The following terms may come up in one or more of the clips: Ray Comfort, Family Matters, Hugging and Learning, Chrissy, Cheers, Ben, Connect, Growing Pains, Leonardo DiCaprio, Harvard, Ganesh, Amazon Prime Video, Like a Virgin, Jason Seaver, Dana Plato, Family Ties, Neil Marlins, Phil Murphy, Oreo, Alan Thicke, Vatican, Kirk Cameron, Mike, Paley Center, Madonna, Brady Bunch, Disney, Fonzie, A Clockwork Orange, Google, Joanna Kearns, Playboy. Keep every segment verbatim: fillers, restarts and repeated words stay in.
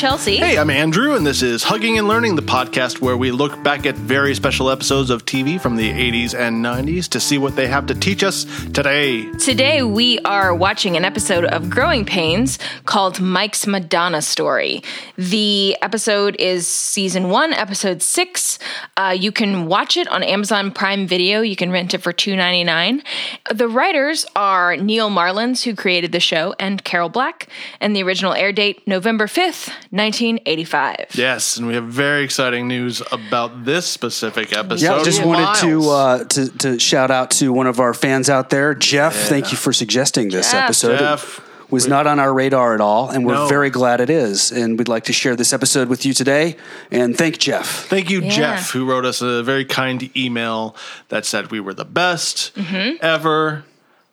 Chelsea. Hey, I'm Andrew, and this is Hugging and Learning, the podcast where we look back at very special episodes of T V from the eighties and nineties to see what they have to teach us today. Today, we are watching an episode of Growing Pains called Mike's Madonna Story. The episode is season one, episode six. Uh, you can watch it on Amazon Prime Video. You can rent it for two dollars and ninety-nine cents. The writers are Neil Marlins, who created the show, and Carol Black, and the original air date, November fifth, nineteen eighty-five. Yes, and we have very exciting news about this specific episode. Yeah, I just wanted Miles. to uh, to to shout out to one of our fans out there, Jeff. Yeah. Thank you for suggesting this Jeff. episode. Jeff. It was not on our radar at all, and we're no. very glad it is. And we'd like to share this episode with you today, and thank Jeff. Thank you, yeah. Jeff, who wrote us a very kind email that said we were the best mm-hmm. ever.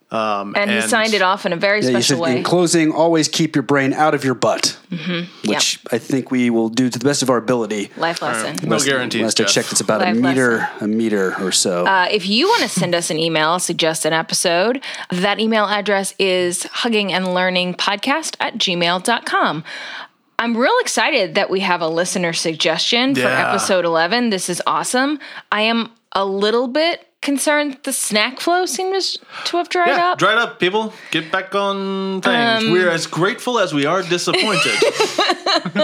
Um, and, and he signed it off in a very yeah, special you should, way. In closing, always keep your brain out of your butt, mm-hmm. which yep. I think we will do to the best of our ability. Life lesson. Right. No must, guarantees, must Jeff. I checked, it's about Life a meter, lesson. a meter or so. Uh, if you want to send us an email, suggest an episode, that email address is hugging and learning podcast at gmail dot com. I'm real excited that we have a listener suggestion yeah. for episode eleven. This is awesome. I am a little bit concerned the snack flow seems to have dried yeah, up. Dried up, people. Get back on things. Um, We're as grateful as we are disappointed. uh,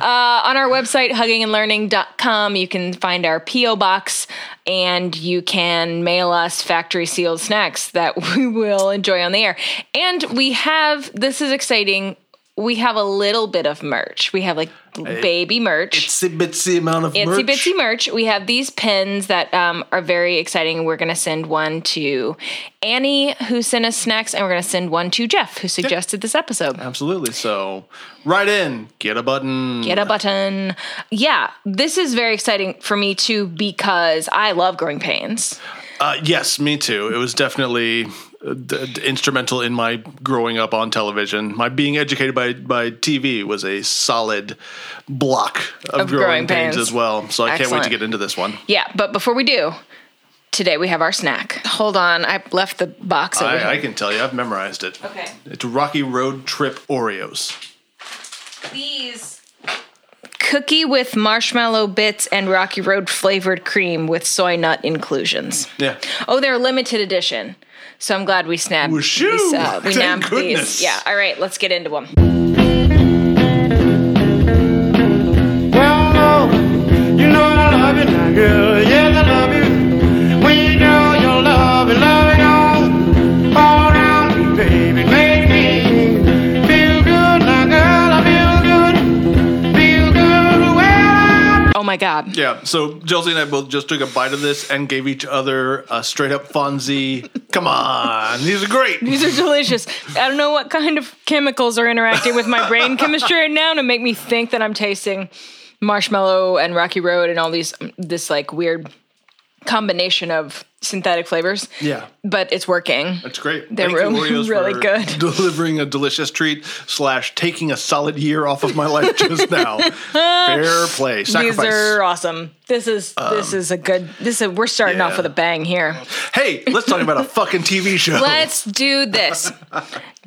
on our website, hugging and learning dot com, you can find our P O box, and you can mail us factory-sealed snacks that we will enjoy on the air. And we have, this is exciting, we have a little bit of merch. We have like baby merch. Itsy bitsy amount of Itsy merch. Itsy bitsy merch. We have these pins that um, are very exciting. We're going to send one to Annie, who sent us snacks, and we're going to send one to Jeff, who suggested yeah. this episode. Absolutely. So write in. Get a button. Get a button. Yeah. This is very exciting for me, too, because I love Growing Pains. Uh, yes, me too. It was definitely D- d- instrumental in my growing up on television. My being educated by, by T V was a solid block of, of growing, growing pains. pains as well. So I Excellent. can't wait to get into this one. Yeah, but before we do, today we have our snack. Hold on, I left the box over I, here. I can tell you, I've memorized it. Okay. It's Rocky Road Trip Oreos. These cookie with marshmallow bits and Rocky Road flavored cream with soy nut inclusions. Yeah. Oh, they're limited edition. So I'm glad we snapped Woo-shoo. these. Uh, we nabbed these. Yeah. All right. Let's get into them. Well, no, you know I love you now, girl. Yes, I love you. We know your love and loving all, all around me, baby. Make me feel good now, girl. I feel good. Feel good. Well, oh, my God. Yeah. So Josie and I both just took a bite of this and gave each other a straight up Fonzie. Come on. These are great. These are delicious. I don't know what kind of chemicals are interacting with my brain chemistry right now to make me think that I'm tasting marshmallow and Rocky Road and all these, this like weird combination of synthetic flavors. Yeah. But it's working. That's great. They're really, really good. Delivering a delicious treat slash taking a solid year off of my life just now. Fair play. Sacrifice. These are awesome. This is um, this is a good. This is a, we're starting yeah. off with a bang here. Hey, let's talk about a fucking T V show. Let's do this.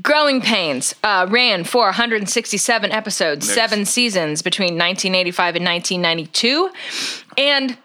Growing Pains uh, ran for one hundred sixty-seven episodes, Next. seven seasons between nineteen eighty-five and nineteen ninety-two, and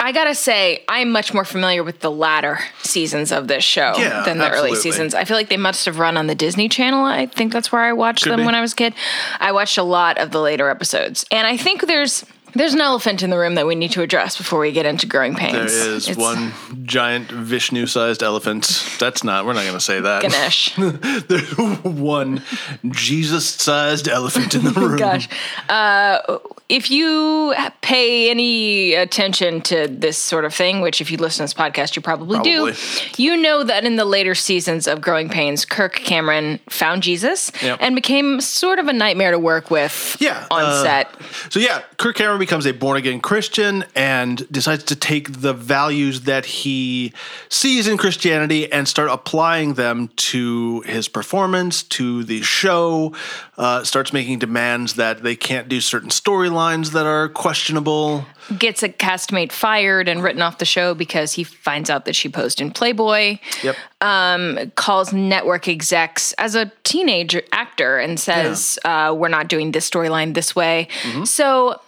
I gotta say, I'm much more familiar with the latter seasons of this show yeah, than the absolutely. early seasons. I feel like they must have run on the Disney Channel. I think that's where I watched Could them be. when I was a kid. I watched a lot of the later episodes, and I think there's there's an elephant in the room that we need to address before we get into Growing Pains. There is it's, one giant Vishnu-sized elephant. That's not. We're not going to say that. Ganesh. There's one Jesus-sized elephant in the room. Gosh. Uh, If you pay any attention to this sort of thing, which if you listen to this podcast, you probably, probably. do, you know that in the later seasons of Growing Pains, Kirk Cameron found Jesus yep. and became sort of a nightmare to work with yeah, on uh, set. So yeah, Kirk Cameron becomes a born-again Christian and decides to take the values that he sees in Christianity and start applying them to his performance, to the show, uh, starts making demands that they can't do certain storylines that are questionable. Gets a castmate fired and written off the show because he finds out that she posed in Playboy. Yep. Um, calls network execs as a teenage actor and says, yeah. uh, we're not doing this storyline this way. Mm-hmm. So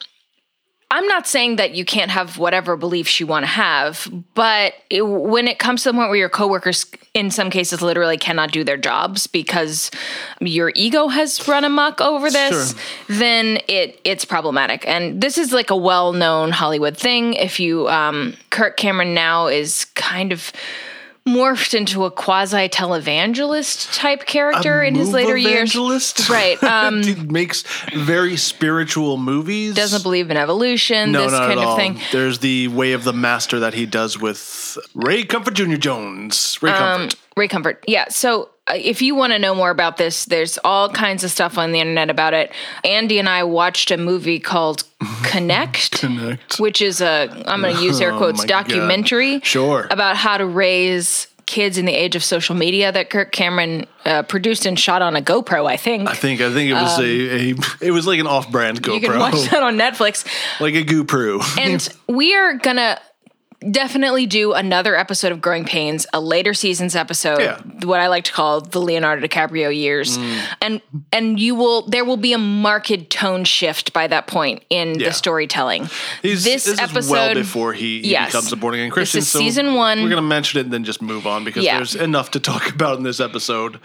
I'm not saying that you can't have whatever beliefs you want to have, but it, when it comes to the point where your coworkers, in some cases, literally cannot do their jobs because your ego has run amok over this, sure. then it it's problematic. And this is like a well-known Hollywood thing. If you, um, Kirk Cameron now is kind of morphed into a quasi televangelist type character a in his later evangelist? years, right? Um, Dude makes very spiritual movies. Doesn't believe in evolution. No, this not kind at of all. Thing. There's the Way of the Master that he does with Ray Comfort Junior Jones. Ray Comfort. Um, Ray Comfort. Yeah. So uh, if you want to know more about this, there's all kinds of stuff on the internet about it. Andy and I watched a movie called Connect, Connect. which is a, I'm going to use air quotes, oh documentary sure. about how to raise kids in the age of social media that Kirk Cameron uh, produced and shot on a GoPro, I think. I think I think it was um, a, a, it was like an off-brand GoPro. You can watch that on Netflix. Like a GoPro. And we are going to definitely do another episode of Growing Pains, a later season's episode, yeah. what I like to call the Leonardo DiCaprio years. Mm. And and you will there will be a marked tone shift by that point in yeah. the storytelling. He's, this this episode, is well before he, he yes. becomes a born-again Christian. This is so season one. We're going to mention it and then just move on because yeah. there's enough to talk about in this episode.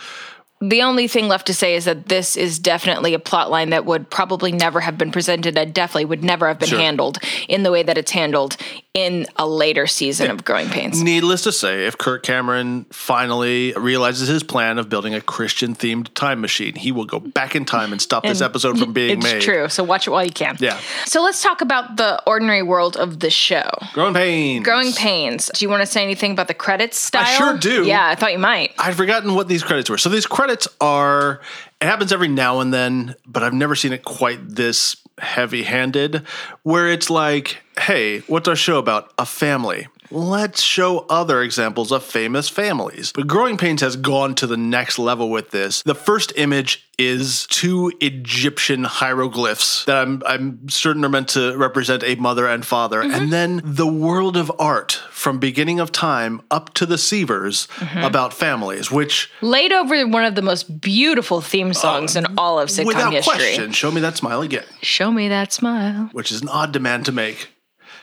The only thing left to say is that this is definitely a plot line that would probably never have been presented and definitely would never have been sure. handled in the way that it's handled in a later season yeah. of Growing Pains. Needless to say, if Kirk Cameron finally realizes his plan of building a Christian-themed time machine, he will go back in time and stop and this episode from being it's made. It's true, so watch it while you can. Yeah. So let's talk about the ordinary world of the show. Growing Pains. Growing Pains. Do you want to say anything about the credits style? I sure do. Yeah, I thought you might. I'd forgotten what these credits were. So these credits are, it happens every now and then, but I've never seen it quite this heavy-handed, where it's like, hey, what's our show about? A family. Let's show other examples of famous families. But Growing Pains has gone to the next level with this. The first image is two Egyptian hieroglyphs that I'm, I'm certain are meant to represent a mother and father. Mm-hmm. And then the world of art from beginning of time up to the Seavers mm-hmm. about families, which... laid over one of the most beautiful theme songs uh, in all of sitcom without history. Without question. Show me that smile again. Show me that smile. Which is an odd demand to make.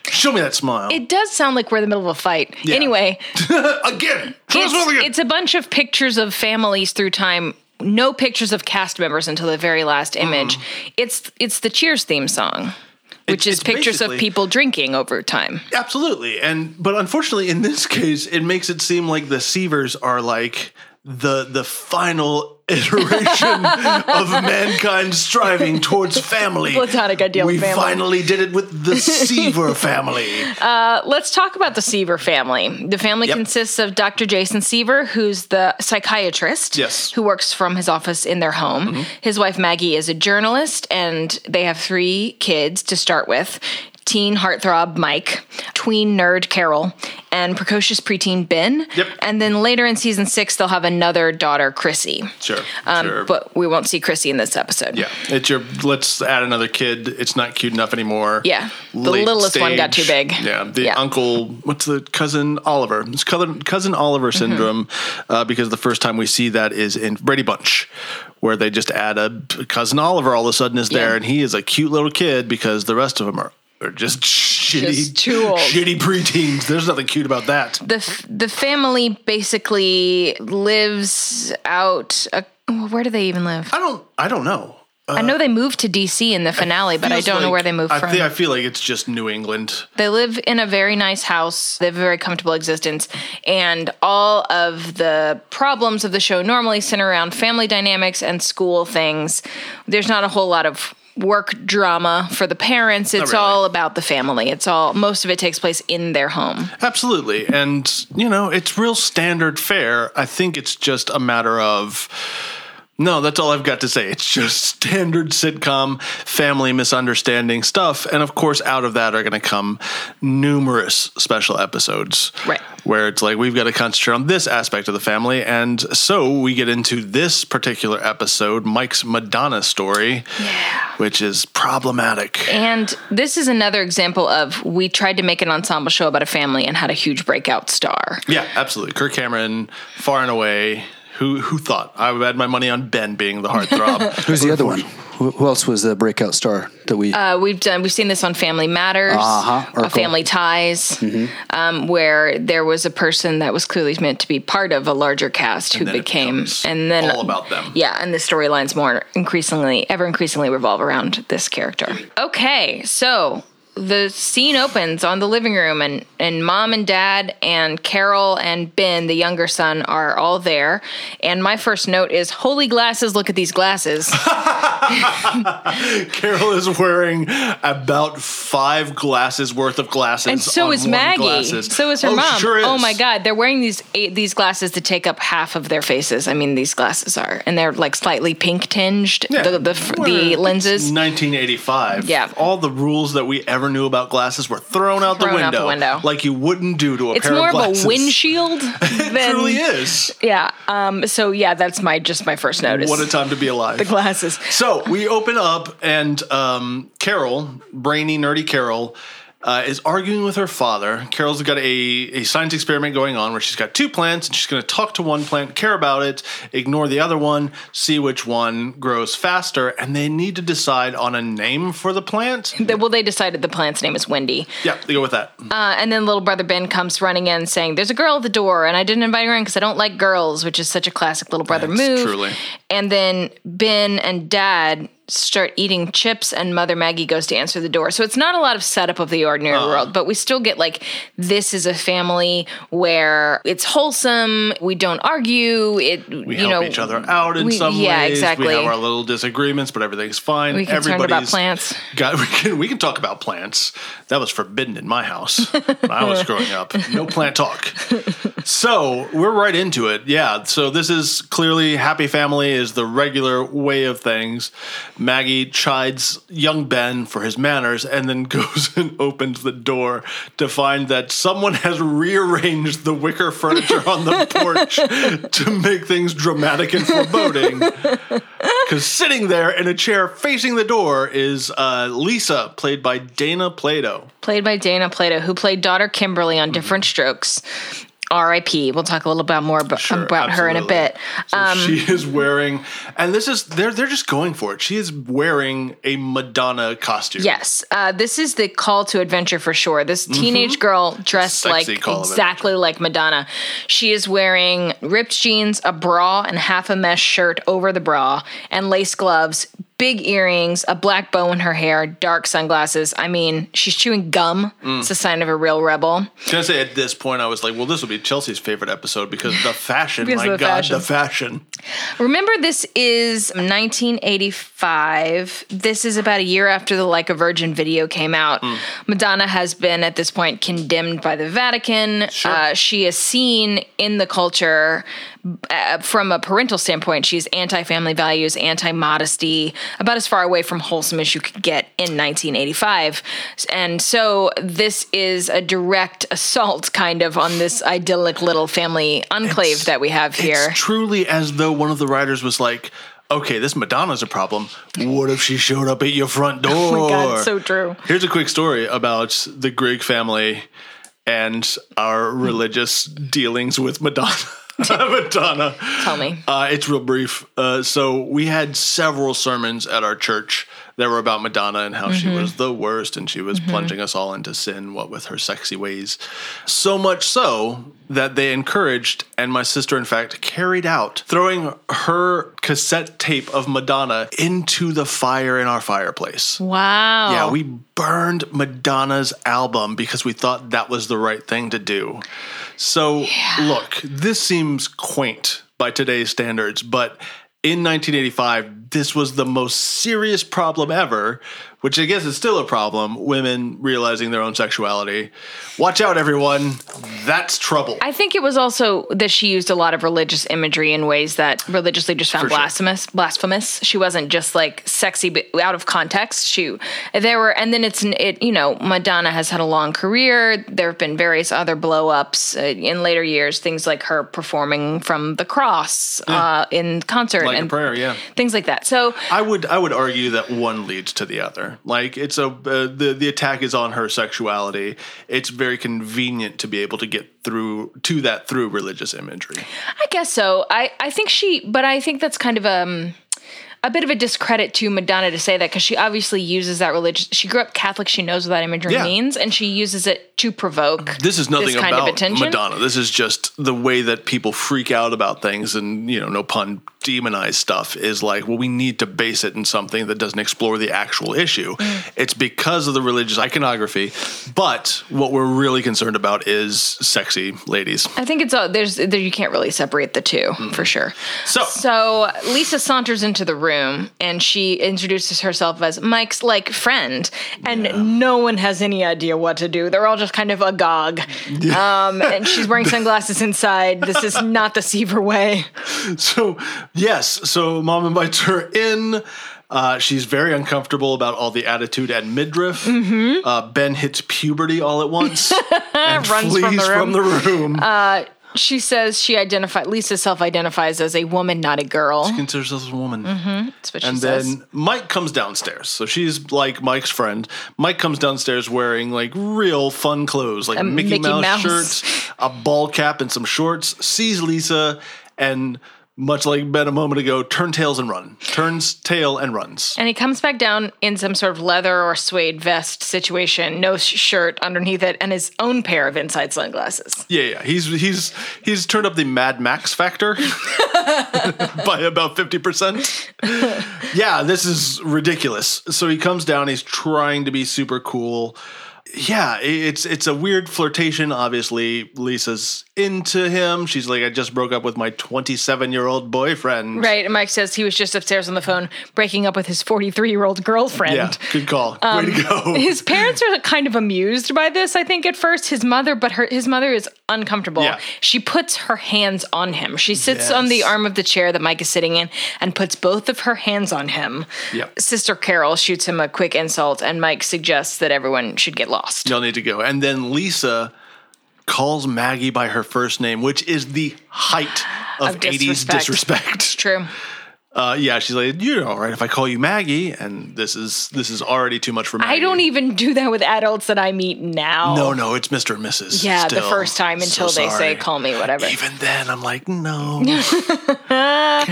Show me that smile. It does sound like we're in the middle of a fight. Yeah. Anyway. again, show us again. It's a bunch of pictures of families through time. No pictures of cast members until the very last image. Mm. It's it's the Cheers theme song, which it's, is it's pictures of people drinking over time. Absolutely. and But unfortunately, in this case, it makes it seem like the Seavers are like the the final iteration of mankind striving towards family. Platonic ideal we family. We finally did it with the Seaver family. Uh, let's talk about the Seaver family. The family yep. consists of Doctor Jason Seaver, who's the psychiatrist yes. who works from his office in their home. Mm-hmm. His wife Maggie is a journalist, and they have three kids to start with. Teen heartthrob Mike, tween nerd Carol, and precocious preteen Ben. Yep. And then later in season six, they'll have another daughter, Chrissy. Sure, um, sure. But we won't see Chrissy in this episode. Yeah. It's your, let's add another kid. It's not cute enough anymore. Yeah. The Late littlest stage. One got too big. Yeah. The yeah. uncle, what's the cousin Oliver? It's cousin, cousin Oliver syndrome mm-hmm. uh, because the first time we see that is in Brady Bunch, where they just add a cousin Oliver all of a sudden is there, yeah. and he is a cute little kid because the rest of them are Or just shitty, just too old. Shitty preteens. There's nothing cute about that. The f- the family basically lives out. A, where do they even live? I don't. I don't know. Uh, I know they moved to D C in the finale, but I don't like, know where they moved I from. Th- I feel like it's just New England. They live in a very nice house. They have a very comfortable existence. And all of the problems of the show normally center around family dynamics and school things. There's not a whole lot of work drama for the parents. It's really. All about the family. It's all, most of it takes place in their home. Absolutely. And, you know, it's real standard fare. I think it's just a matter of No, that's all I've got to say. It's just standard sitcom, family misunderstanding stuff. And of course, out of that are going to come numerous special episodes. Right. Where it's like, we've got to concentrate on this aspect of the family. And so we get into this particular episode, Mike's Madonna story, yeah. which is problematic. And this is another example of, we tried to make an ensemble show about a family and had a huge breakout star. Yeah, absolutely. Kirk Cameron, far and away. Who who thought? I would have had my money on Ben being the heartthrob. Who's the other one? Who else was the breakout star that we... Uh, we've done? We've seen this on Family Matters, uh-huh. uh, Family Ties, mm-hmm. um, where there was a person that was clearly meant to be part of a larger cast who became... and then all about them. Yeah, and the storylines more increasingly, ever increasingly revolve around this character. Okay, so... the scene opens on the living room, and, and mom and dad and Carol and Ben, the younger son, are all there. And my first note is, holy glasses, look at these glasses. Carol is wearing about five glasses worth of glasses. And so is Maggie. Glasses. So is her oh, mom. Sure is. Oh, my God. They're wearing these eight, these glasses to take up half of their faces. I mean, these glasses are. And they're like slightly pink tinged, yeah, the, the, the lenses. nineteen eighty-five. Yeah. All the rules that we ever knew about glasses were thrown out, thrown the, window, out the window like you wouldn't do to a it's pair of glasses. It's more of a windshield than... It truly is. Yeah. Um, so, yeah, that's my just my first notice. What a time to be alive. The glasses. So, we open up and um, Carol, brainy, nerdy Carol, uh, is arguing with her father. Carol's got a, a science experiment going on where she's got two plants and she's going to talk to one plant, care about it, ignore the other one, see which one grows faster, and they need to decide on a name for the plant. Well, they decided the plant's name is Wendy. Yeah, they go with that. Uh, and then little brother Ben comes running in saying, there's a girl at the door, and I didn't invite her in because I don't like girls, which is such a classic little brother That's move. Truly. And then Ben and dad... start eating chips, and Mother Maggie goes to answer the door. So it's not a lot of setup of the ordinary uh, world, but we still get, like, this is a family where it's wholesome, we don't argue, it, we you help know, each other out in we, some yeah, ways. Exactly. We have our little disagreements, but everything's fine. We can talk about plants. Got, we, can, we can talk about plants. That was forbidden in my house when I was growing up. No plant talk. So we're right into it, yeah. So this is clearly happy family is the regular way of things. Maggie chides young Ben for his manners and then goes and opens the door to find that someone has rearranged the wicker furniture on the porch to make things dramatic and foreboding. Because sitting there in a chair facing the door is uh, Lisa, played by Dana Plato. Played by Dana Plato, who played daughter Kimberly on Different Strokes. R I P. We'll talk a little bit more about, sure, about her in a bit. So um, she is wearing, and this is, they're, they're just going for it. She is wearing a Madonna costume. Yes. Uh, this is the call to adventure for sure. This teenage mm-hmm. girl dressed like exactly like Madonna. She is wearing ripped jeans, a bra, and half a mesh shirt over the bra, and lace gloves, big earrings, a black bow in her hair, dark sunglasses. I mean, she's chewing gum. Mm. It's a sign of a real rebel. I was going to say, at this point, I was like, well, this will be Chelsea's favorite episode because the fashion, because my the God, fashion. the fashion. Remember, this is nineteen eighty-five. This is about a year after the Like a Virgin video came out. Mm. Madonna has been, at this point, condemned by the Vatican. Sure. Uh, she is seen in the culture uh, from a parental standpoint. She's anti-family values, anti-modesty, about as far away from wholesome as you could get in nineteen eighty-five. And so this is a direct assault kind of on this idyllic little family enclave it's, that we have here. It's truly as though one of the writers was like, okay, this Madonna's a problem. What if she showed up at your front door? Oh my God, so true. Here's a quick story about the Grigg family and our religious dealings with Madonna. Madonna. Tell me. Uh, it's real brief. Uh, so we had several sermons at our church that were about Madonna and how mm-hmm. she was the worst and she was mm-hmm. plunging us all into sin, what with her sexy ways. So much so that they encouraged, and my sister, in fact, carried out, throwing her cassette tape of Madonna into the fire in our fireplace. Wow. Yeah, we burned Madonna's album because we thought that was the right thing to do. So, yeah. Look, this seems quaint by today's standards, but in nineteen eighty-five, this was the most serious problem ever which I guess is still a problem, women realizing their own sexuality. Watch out, everyone. That's trouble. I think it was also that she used a lot of religious imagery in ways that religious leaders found For blasphemous. Sure. Blasphemous. She wasn't just like sexy, but out of context. She, there were, and then it's, it, you know, Madonna has had a long career. There have been various other blow-ups uh, in later years, things like her performing from the cross yeah. uh, in concert. Like and a prayer, yeah. Things like that. So I would, I would argue that one leads to the other. Like it's a uh, the the attack is on her sexuality. It's very convenient to be able to get through to that through religious imagery. I guess so. I, I think she, but I think that's kind of um a bit of a discredit to Madonna to say that, because she obviously uses that religious. She grew up Catholic. She knows what that imagery yeah. means, and she uses it to provoke. This is nothing this kind about of attention. Madonna. This is just the way that people freak out about things, and you know, no pun, demonize stuff. Is like, well, we need to base it in something that doesn't explore the actual issue. Mm. It's because of the religious iconography, but what we're really concerned about is sexy ladies. I think it's all, there's there, you can't really separate the two mm. for sure. So, so Lisa saunters into the room. room and she introduces herself as Mike's like friend, and yeah. no one has any idea what to do. They're all just kind of agog. Yeah. Um, and she's wearing sunglasses inside. This is not the Seaver way. So yes. So mom invites her in. Uh, she's very uncomfortable about all the attitude and midriff. Mm-hmm. Uh, Ben hits puberty all at once and runs flees from the room. From the room. Uh, She says she identifies, Lisa self-identifies as a woman, not a girl. She considers herself a woman. Mm-hmm. That's what she and says. And then Mike comes downstairs. So she's like Mike's friend. Mike comes downstairs wearing like real fun clothes, like a Mickey, Mickey Mouse, Mouse shirts, a ball cap, and some shorts, sees Lisa, and much like Ben a moment ago, turns tails and run. Turns tail and runs. And he comes back down in some sort of leather or suede vest situation, no shirt underneath it, and his own pair of inside sunglasses. Yeah, yeah. He's he's he's turned up the Mad Max factor by about fifty percent. Yeah, this is ridiculous. So he comes down. He's trying to be super cool. Yeah, it's it's a weird flirtation. Obviously, Lisa's into him. She's like, I just broke up with my twenty-seven-year-old boyfriend. Right, and Mike says he was just upstairs on the phone breaking up with his forty-three-year-old girlfriend. Yeah, good call. Um, Way to go. His parents are kind of amused by this, I think, at first. His mother, but her his mother is uncomfortable. Yeah. She puts her hands on him. She sits yes. on the arm of the chair that Mike is sitting in and puts both of her hands on him. Yep. Sister Carol shoots him a quick insult, and Mike suggests that everyone should get lost. Lost. Y'all need to go. And then Lisa calls Maggie by her first name, which is the height of, of disrespect. eighties disrespect. It's true. Uh, yeah, she's like, you're all right if I call you Maggie, and this is this is already too much for Maggie. I don't even do that with adults that I meet now. No, no, it's Mister and Missus Yeah, still. The first time until so they sorry. say call me whatever. Even then, I'm like, no. Can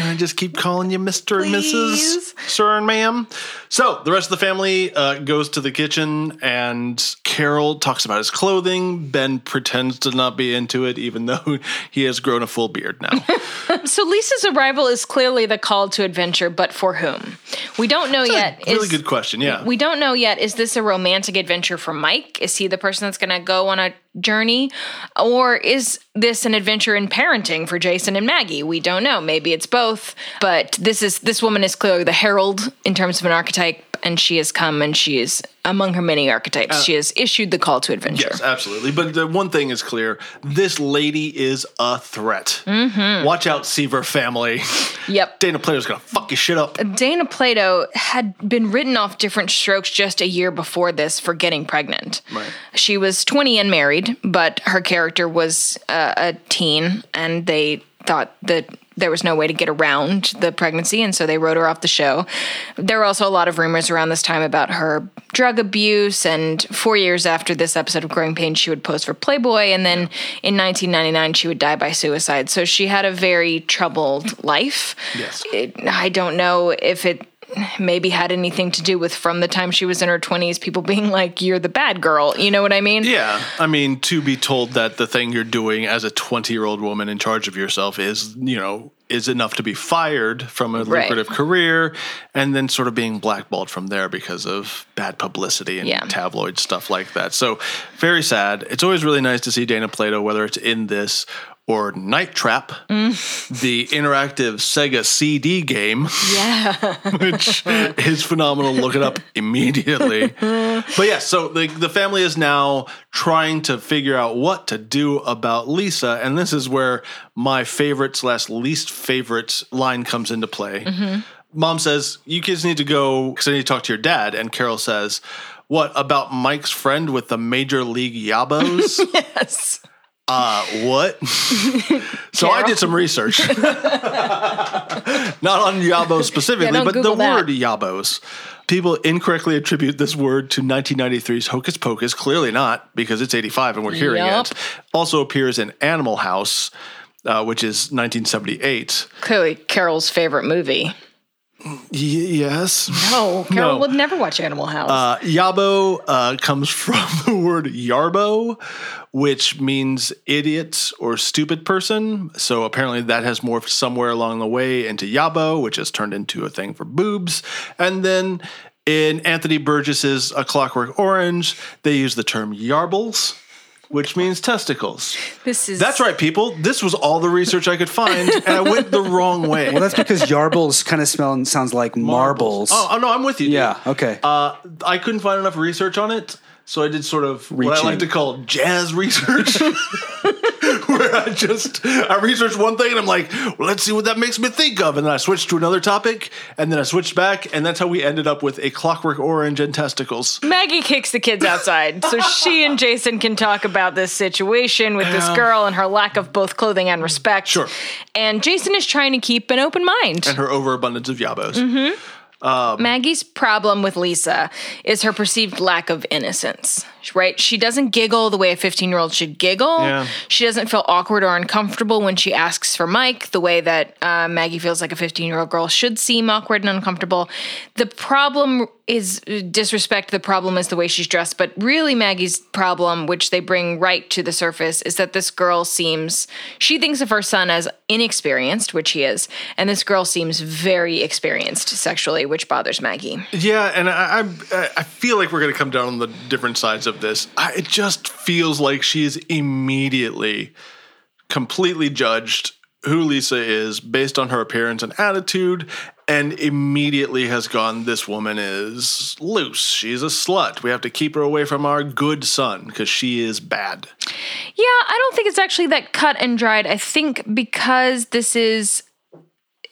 I just keep calling you Mister and Missus, sir and ma'am? So the rest of the family uh, goes to the kitchen, and Carol talks about his clothing. Ben pretends to not be into it, even though he has grown a full beard now. So Lisa's arrival is clearly the call to adventure, but for whom? We don't know that's yet. A really is, good question, yeah. We don't know yet. Is this a romantic adventure for Mike? Is he the person that's going to go on a journey? Or is this an adventure in parenting for Jason and Maggie? We don't know. Maybe it's both. But this is this woman is clearly the herald in terms of an archetype, and she has come, and she is, among her many archetypes, uh, she has issued the call to adventure. Yes, absolutely. But the one thing is clear. This lady is a threat. Mm-hmm. Watch out, Seaver family. Yep. Dana Plato's going to fuck your shit up. Dana Plato had been written off Different Strokes just a year before this for getting pregnant. Right. She was twenty and married, but her character was uh, a teen, and they thought that there was no way to get around the pregnancy, and so they wrote her off the show. There were also a lot of rumors around this time about her drug abuse, and four years after this episode of Growing Pains, she would pose for Playboy, and then in nineteen ninety-nine, she would die by suicide. So she had a very troubled life. Yes. It, I don't know if it maybe had anything to do with from the time she was in her twenties, people being like, you're the bad girl. You know what I mean? Yeah. I mean, to be told that the thing you're doing as a twenty-year-old woman in charge of yourself is, you know, is enough to be fired from a lucrative right. career, and then sort of being blackballed from there because of bad publicity and yeah. tabloid stuff like that. So very sad. It's always really nice to see Dana Plato, whether it's in this or Night Trap, mm. the interactive Sega C D game, yeah, which is phenomenal. Look it up immediately. But yeah, so the, the family is now trying to figure out what to do about Lisa, and this is where my favorite slash least favorite line comes into play. Mm-hmm. Mom says, you kids need to go because I need to talk to your dad, and Carol says, what about Mike's friend with the Major League Yabos? Yes. Uh, what? So I did some research. Not on Yabos specifically, yeah, but Google the that. Word Yabos. People incorrectly attribute this word to nineteen ninety-three's Hocus Pocus. Clearly not, because it's eighty-five and we're hearing yep. it. Also appears in Animal House, uh, which is nineteen seventy-eight. Clearly Carol's favorite movie. Y- yes. No, Carol no. would never watch Animal House. Uh, Yabo uh, comes from the word yarbo, which means idiot or stupid person. So apparently that has morphed somewhere along the way into yabo, which has turned into a thing for boobs. And then in Anthony Burgess's A Clockwork Orange, they use the term yarbles, which means testicles. This is That's right, people. This was all the research I could find, and I went the wrong way. Well, that's because yarbles kind of smell and sounds like marbles. marbles. Oh, oh, no, I'm with you. Yeah, dude. Okay. Uh, I couldn't find enough research on it, so I did sort of Reaching. what I like to call jazz research, where I just, I researched one thing, and I'm like, well, let's see what that makes me think of. And then I switched to another topic, and then I switched back, and that's how we ended up with A Clockwork Orange and testicles. Maggie kicks the kids outside, so she and Jason can talk about this situation with um, this girl and her lack of both clothing and respect. Sure. And Jason is trying to keep an open mind. And her overabundance of yabos. Mm-hmm. Um, Maggie's problem with Lisa is her perceived lack of innocence, right? She doesn't giggle the way a fifteen-year-old should giggle. Yeah. She doesn't feel awkward or uncomfortable when she asks for Mike, the way that uh, Maggie feels like a fifteen-year-old girl should seem awkward and uncomfortable. The problem is disrespect. The problem is the way she's dressed. But really Maggie's problem, which they bring right to the surface, is that this girl seems, she thinks of her son as inexperienced, which he is, and this girl seems very experienced sexually, which bothers Maggie. Yeah, and I I, I feel like we're going to come down on the different sides of this. I, it just feels like she is immediately completely judged who Lisa is based on her appearance and attitude, and immediately has gone, this woman is loose. She's a slut. We have to keep her away from our good son because she is bad. Yeah, I don't think it's actually that cut and dried. I think because this is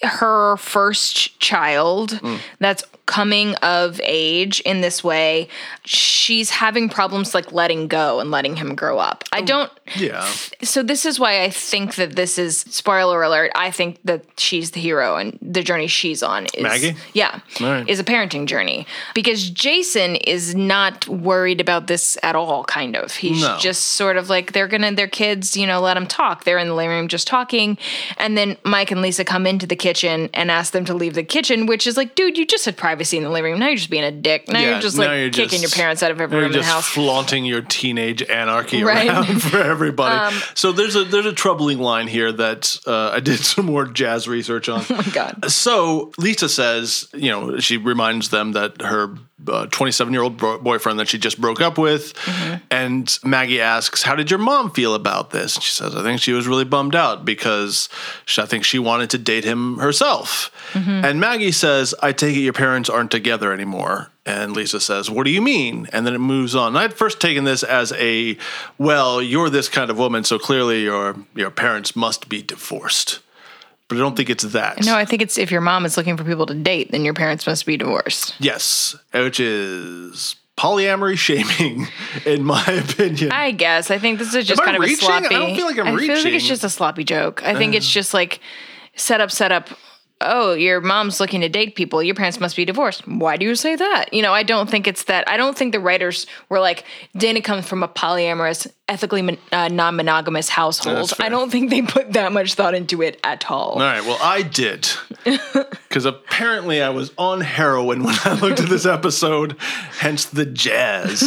her first child mm. that's coming of age in this way, she's having problems like letting go and letting him grow up. I don't... Yeah. So this is why I think that this is... Spoiler alert, I think that she's the hero and the journey she's on is... Maggie? Yeah. Right. Is a parenting journey. Because Jason is not worried about this at all, kind of. He's no. just sort of like, they're gonna... Their kids, you know, let them talk. They're in the living room just talking. And then Mike and Lisa come into the kitchen and ask them to leave the kitchen, which is like, dude, you just had privacy in the living room. Now you're just being a dick. Now yeah, you're just like you're kicking just, your parents out of every room in the house. You're just flaunting your teenage anarchy right. around for everybody. Um, so there's a there's a troubling line here that uh, I did some more jazz research on. Oh my God. So Lisa says, you know, she reminds them that her uh, twenty-seven-year-old bro- boyfriend that she just broke up with, mm-hmm. and Maggie asks, how did your mom feel about this? And she says, I think she was really bummed out because she, I think she wanted to date him herself. Mm-hmm. And Maggie says, I take it your parents aren't together anymore. And Lisa says, what do you mean? And then it moves on. And I'd first taken this as a, well, you're this kind of woman, so clearly your your parents must be divorced. But I don't think it's that. No, I think it's if your mom is looking for people to date, then your parents must be divorced. Yes, which is polyamory shaming, in my opinion. I guess. I think this is just Am kind I of reaching? a sloppy. I don't feel like I'm I reaching. I feel like it's just a sloppy joke. I think uh. it's just like set up, set up. Oh, your mom's looking to date people. Your parents must be divorced. Why do you say that? You know, I don't think it's that. I don't think the writers were like, Dana comes from a polyamorous, ethically mon- uh, non-monogamous household. I don't think they put that much thought into it at all. All right. Well, I did. Because apparently I was on heroin when I looked at this episode, hence the jazz.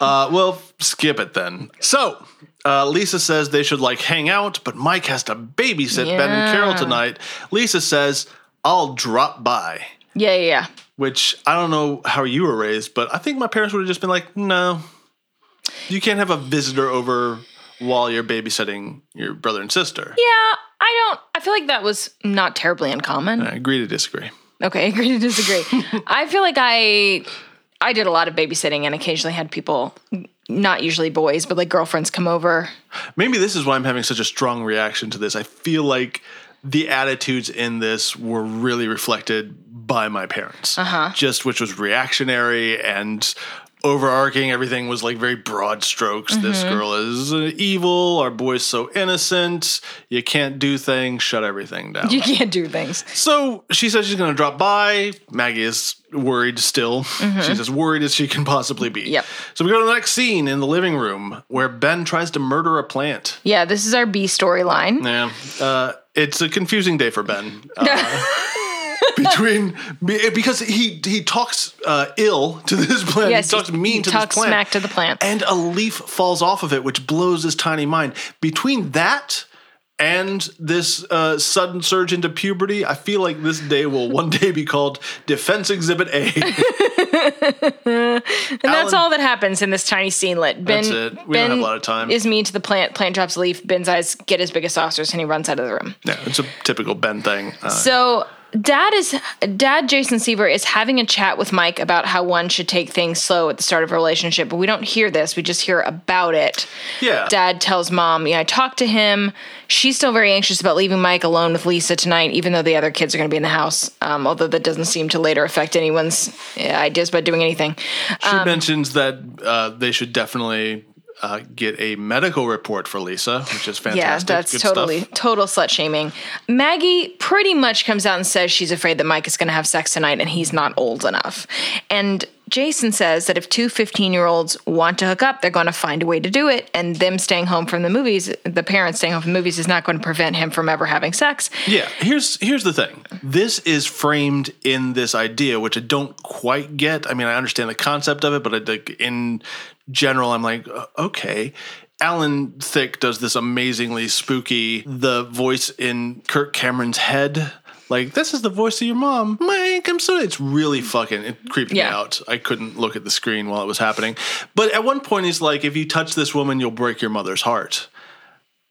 Uh, well, skip it then. So... Uh, Lisa says they should, like, hang out, but Mike has to babysit yeah. Ben and Carol tonight. Lisa says, I'll drop by. Yeah, yeah, yeah. Which, I don't know how you were raised, but I think my parents would have just been like, no, you can't have a visitor over while you're babysitting your brother and sister. Yeah, I don't, I feel like that was not terribly uncommon. I agree to disagree. Okay, agree to disagree. I feel like I, I did a lot of babysitting and occasionally had people, not usually boys, but like girlfriends come over. Maybe this is why I'm having such a strong reaction to this. I feel like the attitudes in this were really reflected by my parents, uh-huh. just which was reactionary and overarching. Everything was like very broad strokes. Mm-hmm. This girl is evil. Our boy's so innocent. You can't do things. Shut everything down. You can't do things. So she says she's going to drop by. Maggie is worried still. Mm-hmm. She's as worried as she can possibly be. Yep. So we go to the next scene in the living room where Ben tries to murder a plant. Yeah, this is our B storyline. Yeah. Uh, it's a confusing day for Ben. Uh, Between because he he talks uh, ill to this plant, yes, he talks he, mean he to talks this plant, smack to the plant, and a leaf falls off of it, which blows his tiny mind. Between that and this uh, sudden surge into puberty, I feel like this day will one day be called Defense Exhibit A. And Alan, that's all that happens in this tiny scenelet. Ben, that's it. We ben don't have a lot of time. Is mean to the plant. Plant drops a leaf. Ben's eyes get as big as saucers, and he runs out of the room. Yeah, it's a typical Ben thing. Uh, so. Dad is Dad Jason Seaver is having a chat with Mike about how one should take things slow at the start of a relationship, but we don't hear this. We just hear about it. Yeah. Dad tells Mom, "Yeah, I talked to him. She's still very anxious about leaving Mike alone with Lisa tonight, even though the other kids are going to be in the house. Um, although that doesn't seem to later affect anyone's ideas about doing anything." Um, she mentions that uh, they should definitely. Uh, get a medical report for Lisa, which is fantastic. Yeah, that's Good totally, stuff. total slut shaming. Maggie pretty much comes out and says she's afraid that Mike is going to have sex tonight and he's not old enough. And Jason says that if two fifteen-year-olds want to hook up, they're going to find a way to do it. And them staying home from the movies, the parents staying home from the movies is not going to prevent him from ever having sex. Yeah, here's here's the thing. This is framed in this idea, which I don't quite get. I mean, I understand the concept of it, but I, in... general, I'm like, okay. Alan Thicke does this amazingly spooky, the voice in Kirk Cameron's head. Like, this is the voice of your mom. Mike, I'm sorry. It's really fucking, it creeped yeah. me out. I couldn't look at the screen while it was happening. But at one point, he's like, if you touch this woman, you'll break your mother's heart.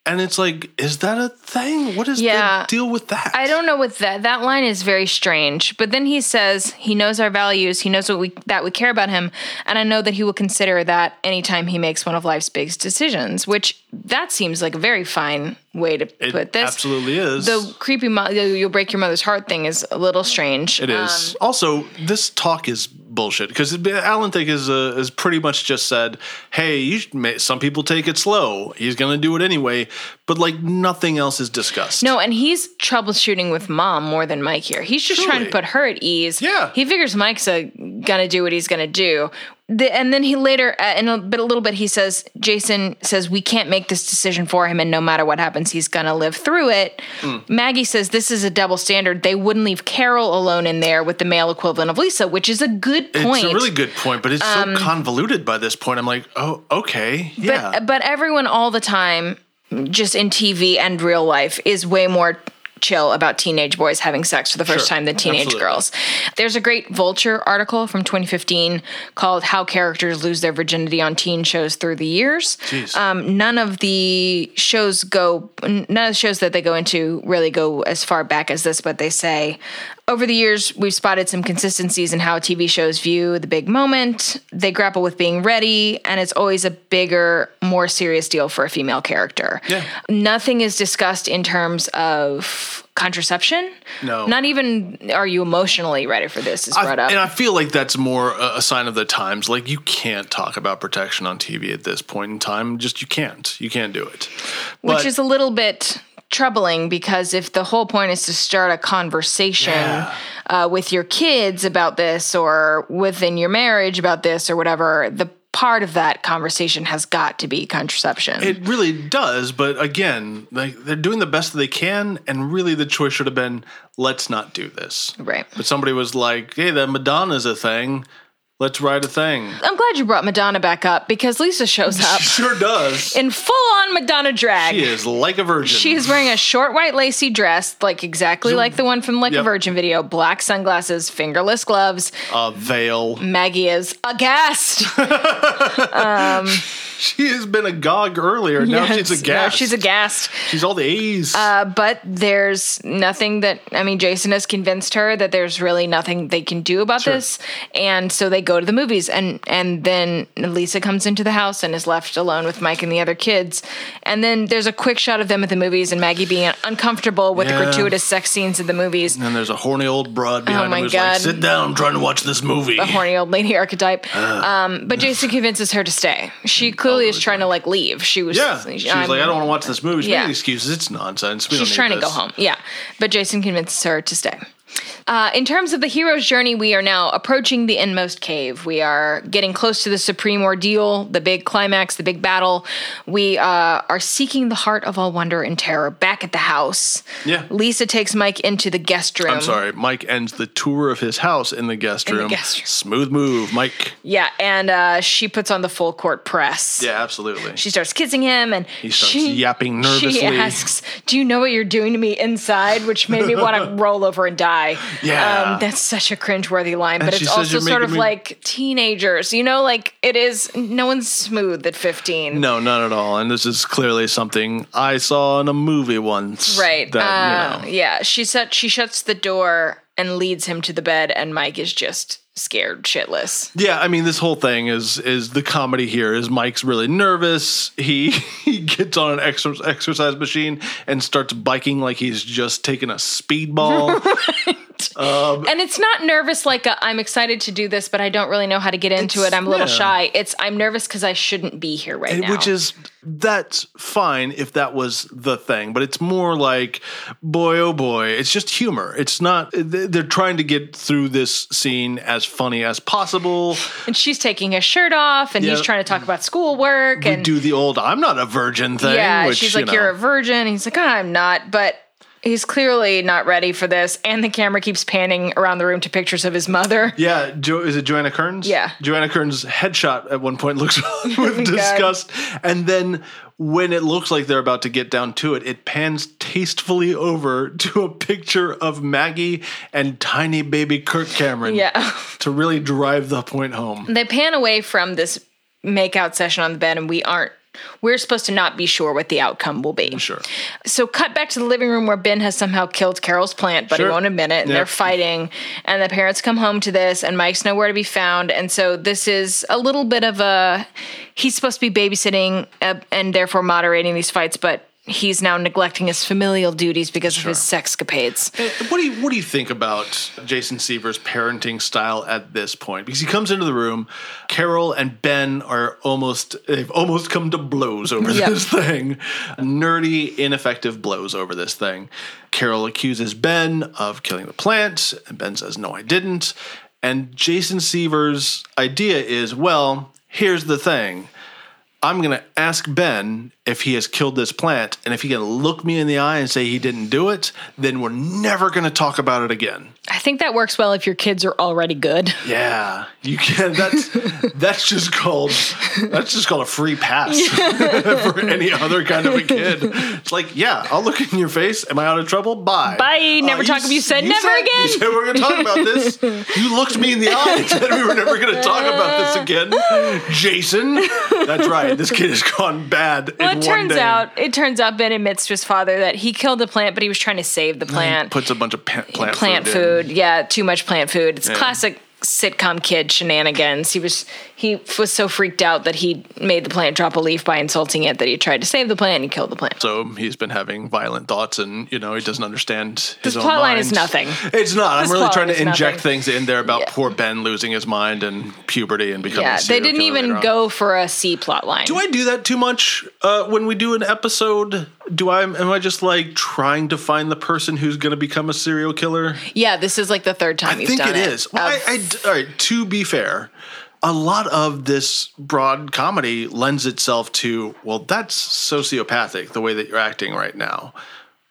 And it's like, is that a thing? What is yeah. the deal with that? I don't know with that. That line is very strange. But then he says he knows our values. He knows what we that we care about him. And I know that he will consider that anytime he makes one of life's big decisions, which that seems like a very fine way to it put this. It absolutely is. The creepy mo- you'll break your mother's heart thing is a little strange. It is. Um, also, this talk is bullshit because Alan Thicke is uh, is pretty much just said, hey, you should make, some people take it slow. He's going to do it anyway. But like nothing else is discussed. No, and he's troubleshooting with Mom more than Mike here. He's just Surely. trying to put her at ease. Yeah. He figures Mike's uh, going to do what he's going to do. The, and then he later, uh, in a, bit, a little bit, he says, Jason says, we can't make this decision for him, and no matter what happens, he's going to live through it. Mm. Maggie says, this is a double standard. They wouldn't leave Carol alone in there with the male equivalent of Lisa, which is a good point. It's a really good point, but it's um, so convoluted by this point. I'm like, oh, okay, yeah. But, but everyone all the time, just in T V and real life, is way more chill about teenage boys having sex for the first sure, time than teenage absolutely. girls. There's a great Vulture article from twenty fifteen called How Characters Lose Their Virginity on Teen Shows Through the Years. Um, none of the shows go, none of the shows that they go into really go as far back as this, but they say, over the years, we've spotted some consistencies in how T V shows view the big moment. They grapple with being ready, and it's always a bigger, more serious deal for a female character. Yeah. Nothing is discussed in terms of contraception. No. Not even are you emotionally ready for this is brought I, up. And I feel like that's more a sign of the times. Like, you can't talk about protection on T V at this point in time. Just you can't. You can't do it. Which but, is a little bit... troubling, because if the whole point is to start a conversation yeah. uh, with your kids about this or within your marriage about this or whatever, the part of that conversation has got to be contraception. It really does. But again, like, they're doing the best that they can. And really the choice should have been, let's not do this. Right. But somebody was like, hey, the Madonna's a thing. Let's write a thing. I'm glad you brought Madonna back up because Lisa shows up. She sure does. In full-on Madonna drag. She is like a virgin. She is wearing a short white lacy dress, like exactly like the one from Like yep. a Virgin video. Black sunglasses, fingerless gloves. A veil. Maggie is aghast. um, she has been agog earlier. Now yes, she's aghast. Now she's aghast. She's all the A's. Uh, but there's nothing that, I mean, Jason has convinced her that there's really nothing they can do about sure. this. And so they go. go to the movies, and, and then Lisa comes into the house and is left alone with Mike and the other kids. And then there's a quick shot of them at the movies and Maggie being uncomfortable with yeah. the gratuitous sex scenes in the movies. And then there's a horny old broad behind oh my him who's God. like, sit down, I'm trying to watch this movie. A horny old lady archetype. Uh, um, but Jason convinces her to stay. She clearly is trying to, like, leave. She was, yeah. she was I'm, like, I don't want to watch this movie. She's yeah. making excuses. It's nonsense. We She's trying this. to go home. Yeah. But Jason convinces her to stay. Uh, in terms of the hero's journey, we are now approaching the inmost cave. We are getting close to the supreme ordeal, the big climax, the big battle. We uh, are seeking the heart of all wonder and terror back at the house. Yeah. Lisa takes Mike into the guest room. I'm sorry. Mike ends the tour of his house in the guest room. In the guest room. Smooth move, Mike. Yeah, and uh, she puts on the full court press. Yeah, absolutely. She starts kissing him, and he starts she, yapping nervously. She asks, do you know what you're doing to me inside? Which made me want to roll over and die. Yeah. Um, that's such a cringeworthy line, but and it's also sort of me... like teenagers, you know, like it is, no one's smooth at fifteen. No, not at all. And this is clearly something I saw in a movie once. Right. That, uh, you know. Yeah. She said, she shuts the door and leads him to the bed, and Mike is just scared shitless. Yeah, I mean, this whole thing is is the comedy here is Mike's really nervous. He he gets on an ex- exercise machine and starts biking like he's just taking a speedball. Right. um, and it's not nervous like a, I'm excited to do this, but I don't really know how to get into it. I'm a little yeah. shy. It's I'm nervous because I shouldn't be here right and, now. Which is, that's fine if that was the thing, but it's more like, boy, oh boy, it's just humor. It's not, they're trying to get through this scene as As funny as possible, and she's taking his shirt off, and yeah. he's trying to talk about schoolwork and do the old "I'm not a virgin" thing. Yeah, which, she's like, you know. "You're a virgin," and he's like, oh, "I'm not," but he's clearly not ready for this. And the camera keeps panning around the room to pictures of his mother. Yeah, jo- is it Joanna Kearns? Yeah, Joanna Kearns' headshot at one point looks with disgust, and then when it looks like they're about to get down to it, it pans tastefully over to a picture of Maggie and tiny baby Kirk Cameron yeah. to really drive the point home. They pan away from this makeout session on the bed, and we aren't, we're supposed to not be sure what the outcome will be. Sure. So cut back to the living room where Ben has somehow killed Carol's plant, but sure. he won't admit it, and yep. they're fighting, and the parents come home to this, and Mike's nowhere to be found, and so this is a little bit of a... He's supposed to be babysitting uh, and therefore moderating these fights, but he's now neglecting his familial duties because sure. of his sexcapades. What do you what do you think about Jason Seaver's parenting style at this point? Because he comes into the room, Carol and Ben are almost they've almost come to blows over yep. this thing. Nerdy, ineffective blows over this thing. Carol accuses Ben of killing the plant, and Ben says, "No, I didn't." And Jason Seaver's idea is, well, here's the thing. I'm going to ask Ben if he has killed this plant, and if he can look me in the eye and say he didn't do it, then we're never going to talk about it again. I think that works well if your kids are already good. Yeah, you can. That's that's just called that's just called a free pass for any other kind of a kid. It's like, yeah, I'll look in your face. Am I out of trouble? Bye. Bye. Never uh, talk. You, you said you never said, again. You said we were going to talk about this. You looked me in the eye and said we were never going to talk about this again, Jason. That's right. This kid has gone bad. Well, in it turns one day. out it turns out Ben admits to his father that he killed the plant, but he was trying to save the plant. He puts a bunch of pa- plant plant food. food. Yeah, too much plant food. It's yeah. classic sitcom kid shenanigans. He was he was so freaked out that he made the plant drop a leaf by insulting it that he tried to save the plant and he killed the plant. So he's been having violent thoughts, and you know he doesn't understand his this own plot mind. Line is nothing. It's not. This I'm really trying to inject nothing. things in there about yeah. poor Ben losing his mind and puberty and becoming. Yeah, they didn't even go for a C plot line. Do I do that too much uh, when we do an episode? Do I am I just like trying to find the person who's going to become a serial killer? Yeah, this is like the third time I you've done it. I think it is. Well, I, I, all right, to be fair, a lot of this broad comedy lends itself to, well, that's sociopathic, the way that you're acting right now.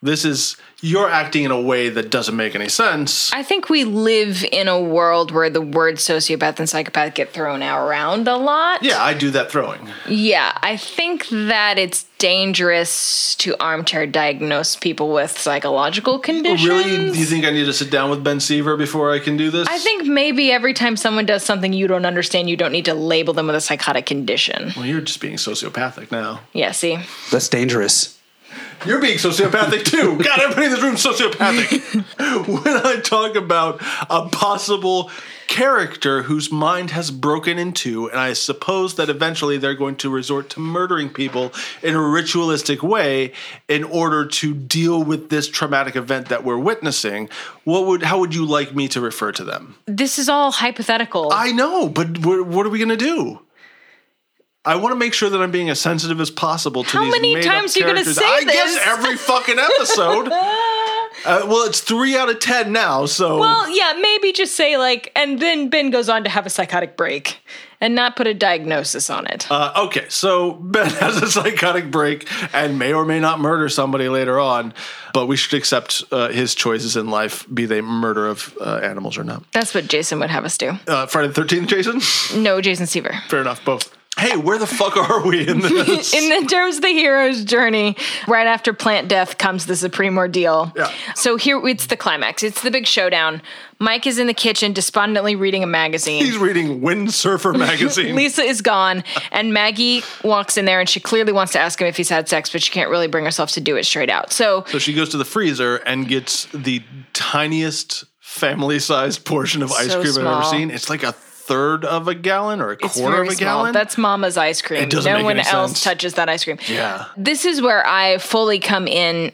This is, you're acting in a way that doesn't make any sense. I think we live in a world where the words sociopath and psychopath get thrown around a lot. Yeah, I do that throwing. Yeah, I think that it's dangerous to armchair diagnose people with psychological conditions. Really? Do you think I need to sit down with Ben Seaver before I can do this? I think maybe every time someone does something you don't understand, you don't need to label them with a psychotic condition. Well, you're just being sociopathic now. Yeah, see? That's dangerous. You're being sociopathic, too. God, everybody in this room is sociopathic. When I talk about a possible character whose mind has broken in two, and I suppose that eventually they're going to resort to murdering people in a ritualistic way in order to deal with this traumatic event that we're witnessing, what would how would you like me to refer to them? This is all hypothetical. I know, but we're, what are we going to do? I want to make sure that I'm being as sensitive as possible to How these many times are you going to say I this? I guess every fucking episode. uh, well, it's three out of ten now, so. Well, yeah, maybe just say like, and then Ben goes on to have a psychotic break and not put a diagnosis on it. Uh, okay, so Ben has a psychotic break and may or may not murder somebody later on, but we should accept uh, his choices in life, be they murder of uh, animals or not. That's what Jason would have us do. Uh, Friday the thirteenth, Jason? No, Jason Seaver. Fair enough, both. Hey, where the fuck are we in this? In terms of the hero's journey, right after plant death comes the supreme ordeal. Yeah. So here, it's the climax. It's the big showdown. Mike is in the kitchen despondently reading a magazine. He's reading Windsurfer magazine. Lisa is gone, and Maggie walks in there, and she clearly wants to ask him if he's had sex, but she can't really bring herself to do it straight out. So, so she goes to the freezer and gets the tiniest family-sized portion of ice so cream small. I've ever seen. It's like a third of a gallon or a it's quarter of a small. Gallon? That's Mama's ice cream. It doesn't no make one any else sense. Touches that ice cream. Yeah. This is where I fully come in,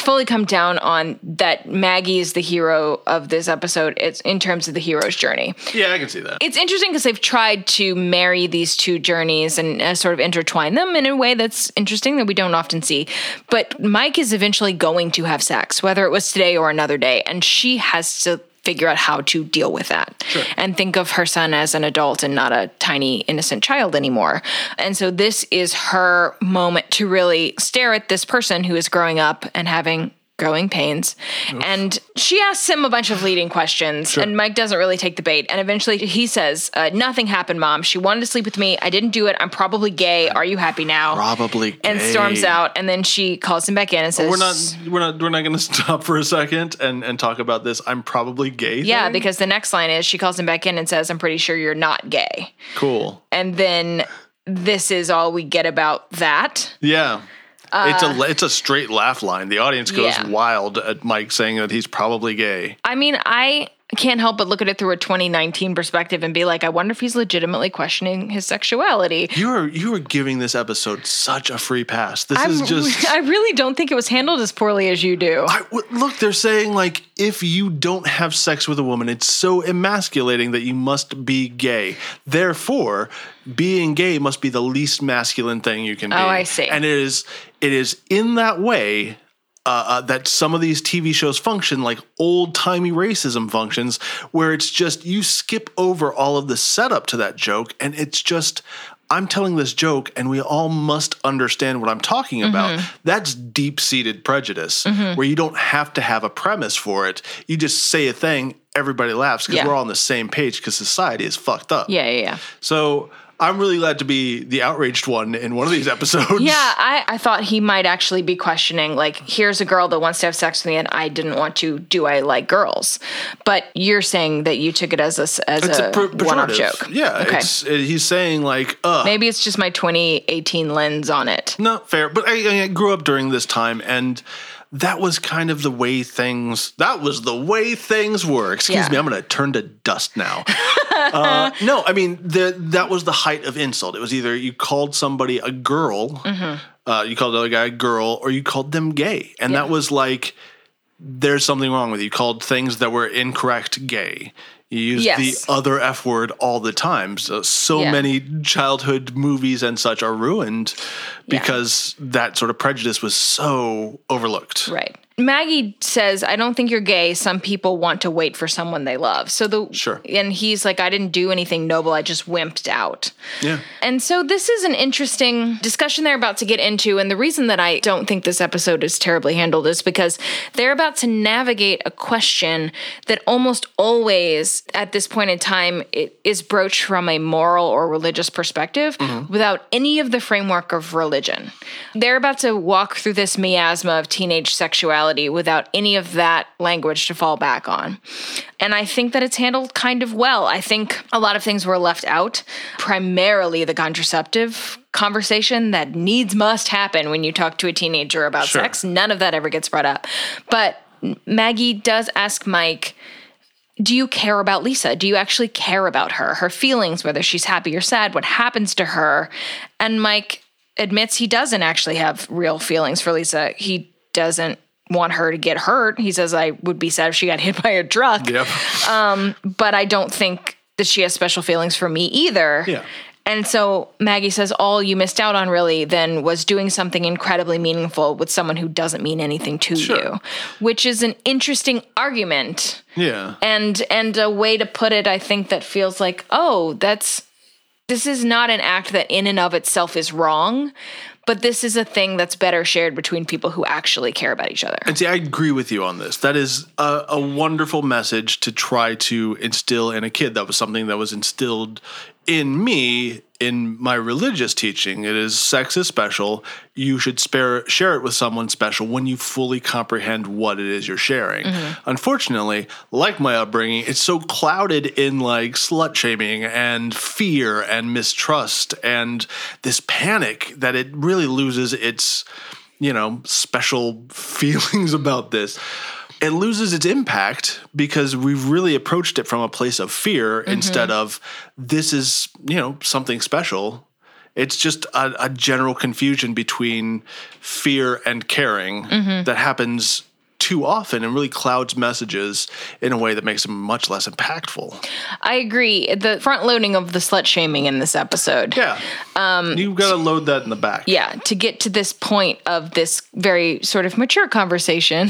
fully come down on that Maggie is the hero of this episode. It's in terms of the hero's journey. Yeah, I can see that. It's interesting because they've tried to marry these two journeys and uh, sort of intertwine them in a way that's interesting that we don't often see. But Mike is eventually going to have sex, whether it was today or another day, and she has to figure out how to deal with that sure. and think of her son as an adult and not a tiny innocent child anymore. And so this is her moment to really stare at this person who is growing up and having growing pains. Oof. And she asks him a bunch of leading questions sure. and Mike doesn't really take the bait. And eventually he says, uh, nothing happened, Mom. She wanted to sleep with me. I didn't do it. I'm probably gay. Are you happy now? Probably gay. And storms out. And then she calls him back in and says, oh, we're not, we're not, we're not going to stop for a second and, and talk about this. I'm probably gay. Yeah. Thing? Because the next line is she calls him back in and says, I'm pretty sure you're not gay. Cool. And then this is all we get about that. Yeah. Uh, it's a it's a straight laugh line. The audience goes yeah. wild at Mike saying that he's probably gay. I mean, I can't help but look at it through a twenty nineteen perspective and be like, I wonder if he's legitimately questioning his sexuality. You are you are giving this episode such a free pass. This I'm, is just. I really don't think it was handled as poorly as you do. I, look, they're saying like, if you don't have sex with a woman, it's so emasculating that you must be gay. Therefore, being gay must be the least masculine thing you can be. Oh, I see. And it is. It is in that way uh, uh, that some of these T V shows function like old-timey racism functions, where it's just you skip over all of the setup to that joke, and it's just I'm telling this joke, and we all must understand what I'm talking about. Mm-hmm. That's deep-seated prejudice, mm-hmm. where you don't have to have a premise for it. You just say a thing, everybody laughs because yeah. we're all on the same page because society is fucked up. Yeah, yeah, yeah. So I'm really glad to be the outraged one in one of these episodes. Yeah, I, I thought he might actually be questioning, like, here's a girl that wants to have sex with me and I didn't want to. Do I like girls? But you're saying that you took it as a, as a, a per- one-off joke. Yeah, okay. It's, it, he's saying, like, uh. Maybe it's just my twenty eighteen lens on it. Not fair, but I, I grew up during this time and that was kind of the way things, that was the way things were. Excuse yeah. me, I'm going to turn to dust now. uh, no, I mean, the, that was the height of insult. It was either you called somebody a girl, mm-hmm. uh, you called another guy a girl, or you called them gay. And yeah. that was like, there's something wrong with you. You called things that were incorrect gay. You used yes. the other F word all the time. So, so yeah. many childhood movies and such are ruined because yeah. that sort of prejudice was so overlooked. Right. Maggie says, I don't think you're gay. Some people want to wait for someone they love. So the sure. And he's like, I didn't do anything noble. I just wimped out. Yeah. And so this is an interesting discussion they're about to get into. And the reason that I don't think this episode is terribly handled is because they're about to navigate a question that almost always at this point in time it is broached from a moral or religious perspective mm-hmm. without any of the framework of religion. They're about to walk through this miasma of teenage sexuality without any of that language to fall back on. And I think that it's handled kind of well. I think a lot of things were left out, primarily the contraceptive conversation that needs must happen when you talk to a teenager about sure. sex. None of that ever gets brought up. But Maggie does ask Mike, do you care about Lisa? Do you actually care about her, her feelings, whether she's happy or sad, what happens to her? And Mike admits he doesn't actually have real feelings for Lisa. He doesn't want her to get hurt. He says, I would be sad if she got hit by a truck. Yep. Um, but I don't think that she has special feelings for me either. Yeah. And so Maggie says, all you missed out on really then was doing something incredibly meaningful with someone who doesn't mean anything to sure. you, which is an interesting argument. Yeah. And, and a way to put it, I think, that feels like, oh, that's, this is not an act that in and of itself is wrong, but this is a thing that's better shared between people who actually care about each other. And see, I agree with you on this. That is a, a wonderful message to try to instill in a kid. That was something that was instilled in me in my religious teaching. It is sex is special. You should spare, share it with someone special when you fully comprehend what it is you're sharing. Mm-hmm. Unfortunately, like my upbringing, it's so clouded in like slut-shaming and fear and mistrust and this panic that it really loses its, you know, special feelings about this. It loses its impact because we've really approached it from a place of fear mm-hmm. instead of this is, you know, something special. It's just a, a general confusion between fear and caring mm-hmm. that happens too often and really clouds messages in a way that makes them much less impactful. I agree. The front loading of the slut shaming in this episode. Yeah. Um, You've got to load that in the back. Yeah. To get to this point of this very sort of mature conversation,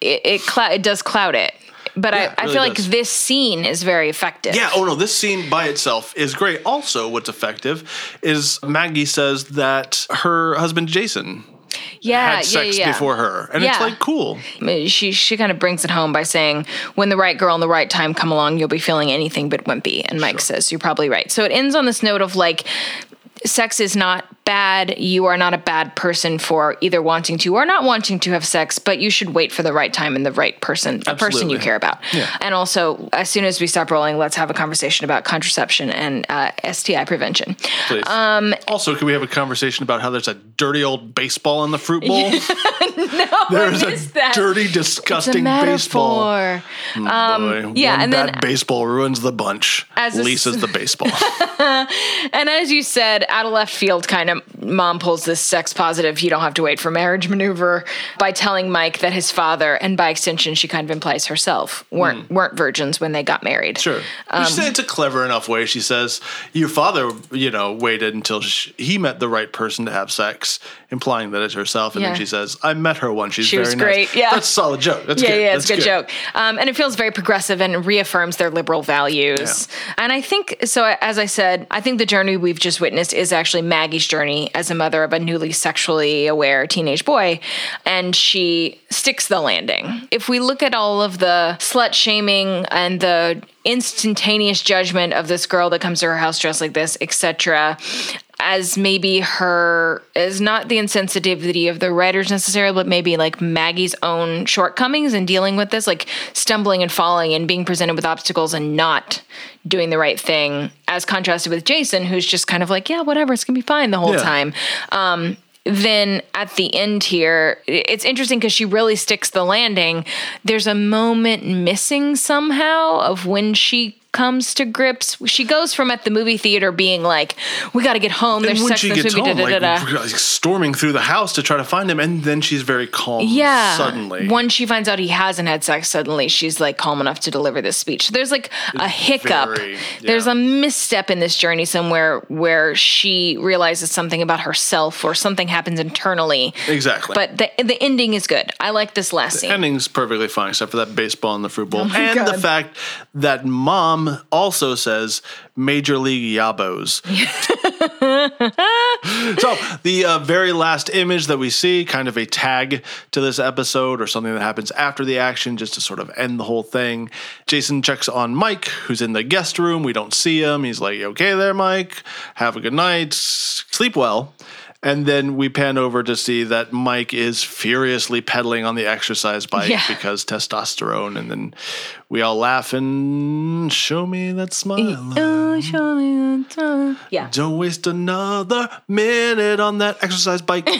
it it, clou- it does cloud it. But yeah, I, I really feel does. like this scene is very effective. Yeah. Oh, no. This scene by itself is great. Also, what's effective is Maggie says that her husband, Jason, Yeah, had sex yeah, yeah. before her. And yeah. it's like, cool. She she kind of brings it home by saying, when the right girl and the right time come along, you'll be feeling anything but wimpy. And Mike sure. says, you're probably right. So it ends on this note of like, sex is not bad. You are not a bad person for either wanting to or not wanting to have sex, but you should wait for the right time and the right person, the Absolutely. person you care about. Yeah. And also, as soon as we stop rolling, let's have a conversation about contraception and uh, S T I prevention. Please. Um, also, can we have a conversation about how there's a dirty old baseball in the fruit bowl? no, There's I missed a that. dirty, disgusting it's a metaphor. baseball. Oh, um, boy. Yeah, One and bad then, baseball ruins the bunch. As Lisa's s- the baseball. And as you said, out of left field kind of mom pulls this sex positive, you don't have to wait for marriage maneuver by telling Mike that his father, and by extension, she kind of implies herself, weren't mm. weren't virgins when they got married. Sure. Um, she said it's a clever enough way. She says, your father, you know, waited until she, he met the right person to have sex, implying that it's herself. And yeah. then she says, I met her once. She's she very was great. Nice. Yeah. That's a solid joke. That's yeah, good. Yeah, it's a good, good joke. Um, and it feels very progressive and reaffirms their liberal values. Yeah. And I think, so as I said, I think the journey we've just witnessed is actually Maggie's journey as a mother of a newly sexually aware teenage boy, and she sticks the landing. If we look at all of the slut-shaming and the instantaneous judgment of this girl that comes to her house dressed like this, et cetera, as maybe her, as not the insensitivity of the writers necessarily, but maybe like Maggie's own shortcomings in dealing with this, like stumbling and falling and being presented with obstacles and not doing the right thing, as contrasted with Jason, who's just kind of like, yeah, whatever, it's going to be fine the whole yeah. time. Um, then at the end here, it's interesting because she really sticks the landing. There's a moment missing somehow of when she comes to grips. She goes from at the movie theater being like, we got to get home. There's sex in this movie. Like, like storming through the house to try to find him. And then she's very calm. Yeah. Suddenly. When she finds out he hasn't had sex, suddenly she's like calm enough to deliver this speech. So there's like a it's hiccup. Very, yeah. There's a misstep in this journey somewhere where she realizes something about herself or something happens internally. Exactly. But the the ending is good. I like this last the scene. The ending's perfectly fine except for that baseball and the fruit bowl. Oh and God. The fact that mom also says Major League Yabos. So the uh, very last image that we see, kind of a tag to this episode or something that happens after the action just to sort of end the whole thing. Jason checks on Mike, who's in the guest room. We don't see him. He's like, okay there, Mike. Have a good night. Sleep well. And then we pan over to see that Mike is furiously pedaling on the exercise bike yeah. because testosterone. And then we all laugh and show me that smile. Oh, show me that smile. Yeah. Don't waste another minute on that exercise bike. So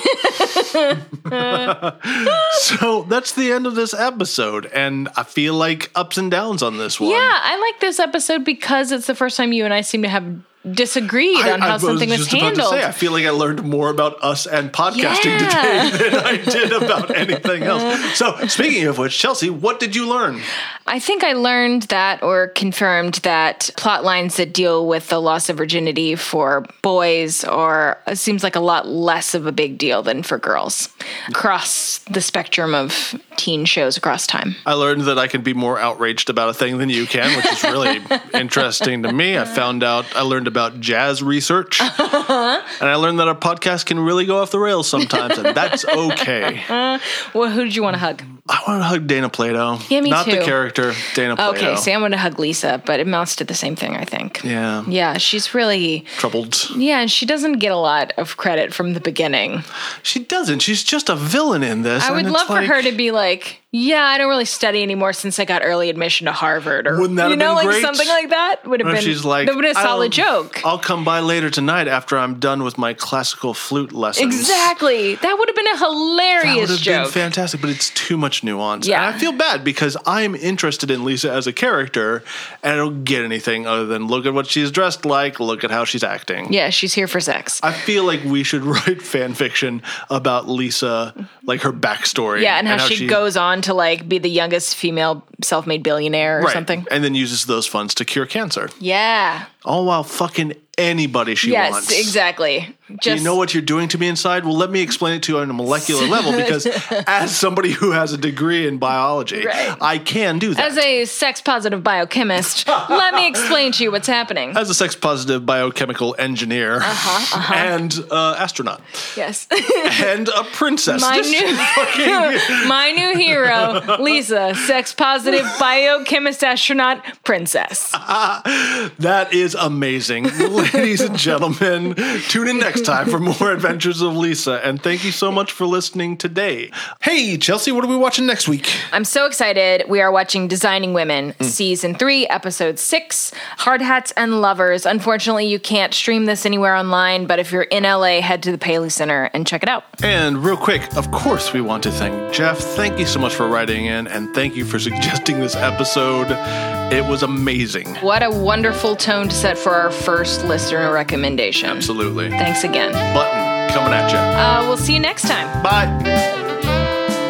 that's the end of this episode. And I feel like ups and downs on this one. Yeah, I like this episode because it's the first time you and I seem to have disagreed I, on how I something was, was handled. Say, I feel like I learned more about us and podcasting yeah. today than I did about anything else. So speaking of which, Chelsea, what did you learn? I think I learned that or confirmed that plot lines that deal with the loss of virginity for boys are it seems like a lot less of a big deal than for girls across the spectrum of teen shows across time. I learned that I can be more outraged about a thing than you can, which is really interesting to me. I found out, I learned about about jazz research. Uh-huh. And I learned that our podcast can really go off the rails sometimes, and that's okay. Uh, well, who did you want to hug? I want to hug Dana Plato. Yeah, me Not too. Not the character, Dana Plato. Okay, Sam wanted to hug Lisa, but it amounts to the same thing, I think. Yeah. Yeah, she's really... troubled. Yeah, and she doesn't get a lot of credit from the beginning. She doesn't. She's just a villain in this. I would love like, for her to be like... yeah, I don't really study anymore since I got early admission to Harvard. Or, wouldn't that have been great? You know, like great? Something like that would have been, she's like, that would have been a solid joke. I'll come by later tonight after I'm done with my classical flute lessons. Exactly. That would have been a hilarious joke. That would have been fantastic, but it's too much nuance. Yeah. And I feel bad because I'm interested in Lisa as a character, and I don't get anything other than look at what she's dressed like, look at how she's acting. Yeah, she's here for sex. I feel like we should write fan fiction about Lisa, like her backstory. Yeah, and how, and how she, she goes on to like be the youngest female self-made billionaire or right. something. And then uses those funds to cure cancer. Yeah. All while fucking anybody she yes, wants. Yes, exactly. Just do you know what you're doing to me inside? Well, let me explain it to you on a molecular level because as somebody who has a degree in biology, right. I can do that. As a sex-positive biochemist, let me explain to you what's happening. As a sex-positive biochemical engineer uh-huh, uh-huh. and uh, astronaut. Yes. And a princess. My, new, fucking... my new hero, Lisa, sex-positive biochemist astronaut princess. Uh, that is amazing. Ladies and gentlemen, tune in next time for more Adventures of Lisa. And thank you so much for listening today. Hey, Chelsea, what are we watching next week? I'm so excited. We are watching Designing Women, mm. Season three, Episode six, Hard Hats and Lovers. Unfortunately, you can't stream this anywhere online, but if you're in L A, head to the Paley Center and check it out. And real quick, of course, we want to thank Jeff. Thank you so much for writing in, and thank you for suggesting this episode. It was amazing. What a wonderful tone to set for our first listener recommendation. Absolutely. Thanks again. Button coming at you. Uh, we'll see you next time. Bye.